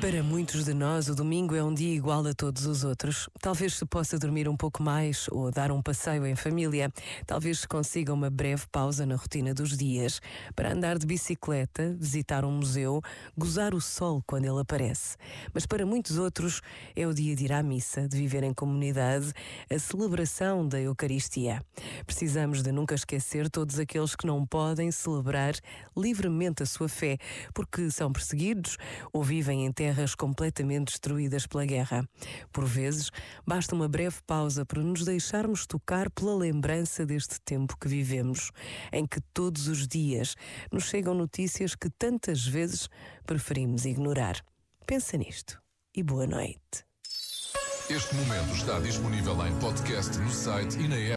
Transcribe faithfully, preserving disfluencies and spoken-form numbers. Para muitos de nós, o domingo é um dia igual a todos os outros. Talvez se possa dormir um pouco mais ou dar um passeio em família. Talvez se consiga uma breve pausa na rotina dos dias para andar de bicicleta, visitar um museu, gozar o sol quando ele aparece. Mas para muitos outros é o dia de ir à missa, de viver em comunidade, a celebração da Eucaristia. Precisamos de nunca esquecer todos aqueles que não podem celebrar livremente a sua fé, porque são perseguidos ou vivem em terras completamente destruídas pela guerra. Por vezes, basta uma breve pausa para nos deixarmos tocar pela lembrança deste tempo que vivemos, em que todos os dias nos chegam notícias que tantas vezes preferimos ignorar. Pensa nisto e boa noite. Este momento está disponível em podcast no site e na app.